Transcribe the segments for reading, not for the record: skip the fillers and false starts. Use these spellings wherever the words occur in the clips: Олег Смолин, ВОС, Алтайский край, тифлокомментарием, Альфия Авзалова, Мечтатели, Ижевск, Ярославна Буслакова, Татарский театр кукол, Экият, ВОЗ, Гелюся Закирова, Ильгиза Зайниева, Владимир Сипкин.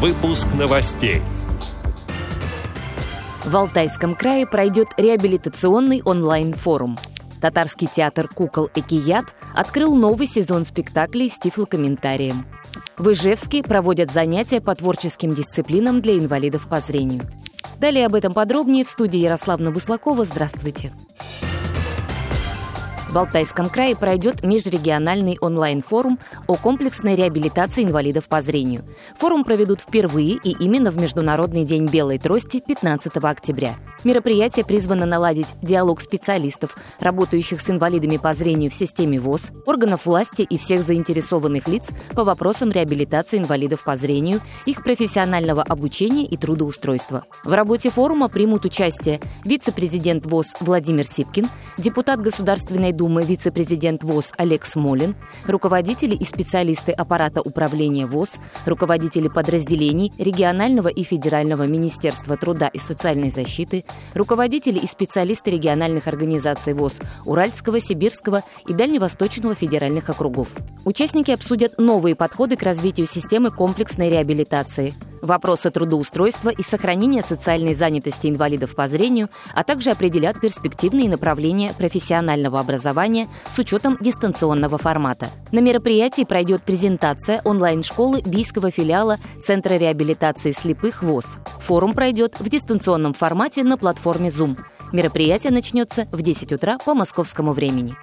Выпуск новостей. В Алтайском крае пройдет реабилитационный онлайн-форум. Татарский театр кукол «Экият» открыл новый сезон спектаклей с тифлокомментарием. В Ижевске проводят занятия по творческим дисциплинам для инвалидов по зрению. Далее об этом подробнее в студии Ярославна Буслакова. Здравствуйте. В Алтайском крае пройдет межрегиональный онлайн-форум о комплексной реабилитации инвалидов по зрению. Форум проведут впервые и именно в Международный день белой трости 15 октября. Мероприятие призвано наладить диалог специалистов, работающих с инвалидами по зрению в системе ВОЗ, органов власти и всех заинтересованных лиц по вопросам реабилитации инвалидов по зрению, их профессионального обучения и трудоустройства. В работе форума примут участие вице-президент ВОЗ Владимир Сипкин, депутат Государственной Думы, вице-президент ВОЗ Олег Смолин, руководители и специалисты аппарата управления ВОЗ, руководители подразделений регионального и федерального министерства труда и социальной защиты, руководители и специалисты региональных организаций ВОЗ Уральского, Сибирского и Дальневосточного федеральных округов. Участники обсудят новые подходы к развитию системы комплексной реабилитации, вопросы трудоустройства и сохранения социальной занятости инвалидов по зрению, а также определят перспективные направления профессионального образования с учетом дистанционного формата. На мероприятии пройдет презентация онлайн-школы бийского филиала Центра реабилитации слепых ВОЗ. Форум пройдет в дистанционном формате на платформе Zoom. Мероприятие начнется в 10 утра по московскому времени.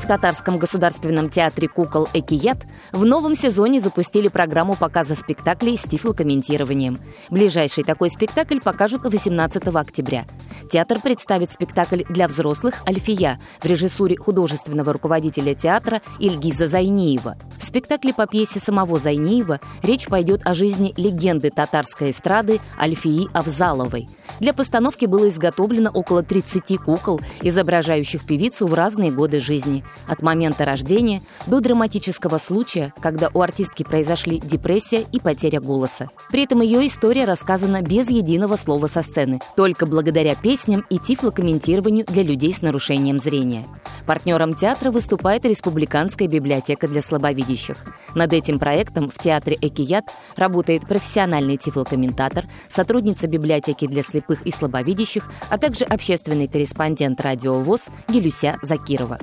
В Татарском государственном театре кукол «Экият» в новом сезоне запустили программу показа спектаклей с тифлокомментированием. Ближайший такой спектакль покажут 18 октября. Театр представит спектакль для взрослых «Альфия» в режиссуре художественного руководителя театра Ильгиза Зайниева. В спектакле по пьесе самого Зайниева речь пойдет о жизни легенды татарской эстрады Альфии Авзаловой. Для постановки было изготовлено около 30 кукол, изображающих певицу в разные годы жизни. От момента рождения до драматического случая, когда у артистки произошли депрессия и потеря голоса. При этом ее история рассказана без единого слова со сцены, только благодаря песням и тифлокомментированию для людей с нарушением зрения. Партнером театра выступает Республиканская библиотека для слабовидящих. Над этим проектом в театре «Экият» работает профессиональный тифлокомментатор, сотрудница библиотеки для слепых и слабовидящих, а также общественный корреспондент радио ВОС Гелюся Закирова.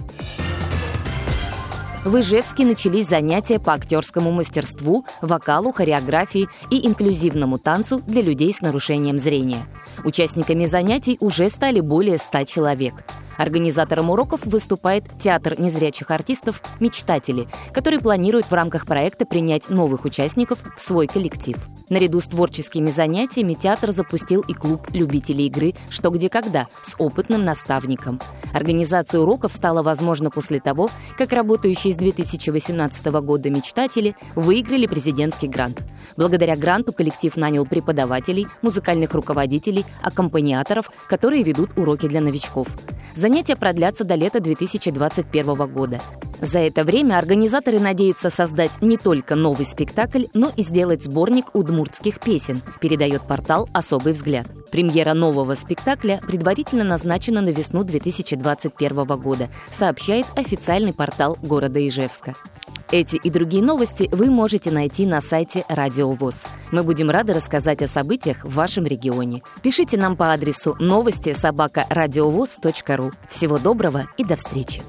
В Ижевске начались занятия по актерскому мастерству, вокалу, хореографии и инклюзивному танцу для людей с нарушением зрения. Участниками занятий уже стали более 100 человек. Организатором уроков выступает театр незрячих артистов «Мечтатели», который планирует в рамках проекта принять новых участников в свой коллектив. Наряду с творческими занятиями театр запустил и клуб любителей игры «Что, где, когда» с опытным наставником. Организация уроков стала возможна после того, как работающие с 2018 года «Мечтатели» выиграли президентский грант. Благодаря гранту коллектив нанял преподавателей, музыкальных руководителей, аккомпаниаторов, которые ведут уроки для новичков. Занятия продлятся до лета 2021 года. За это время организаторы надеются создать не только новый спектакль, но и сделать сборник удмуртских песен, передает портал «Особый взгляд». Премьера нового спектакля предварительно назначена на весну 2021 года, сообщает официальный портал города Ижевска. Эти и другие новости вы можете найти на сайте Радио ВОС. Мы будем рады рассказать о событиях в вашем регионе. Пишите нам по адресу новости @радиовос.ру. Всего доброго и до встречи!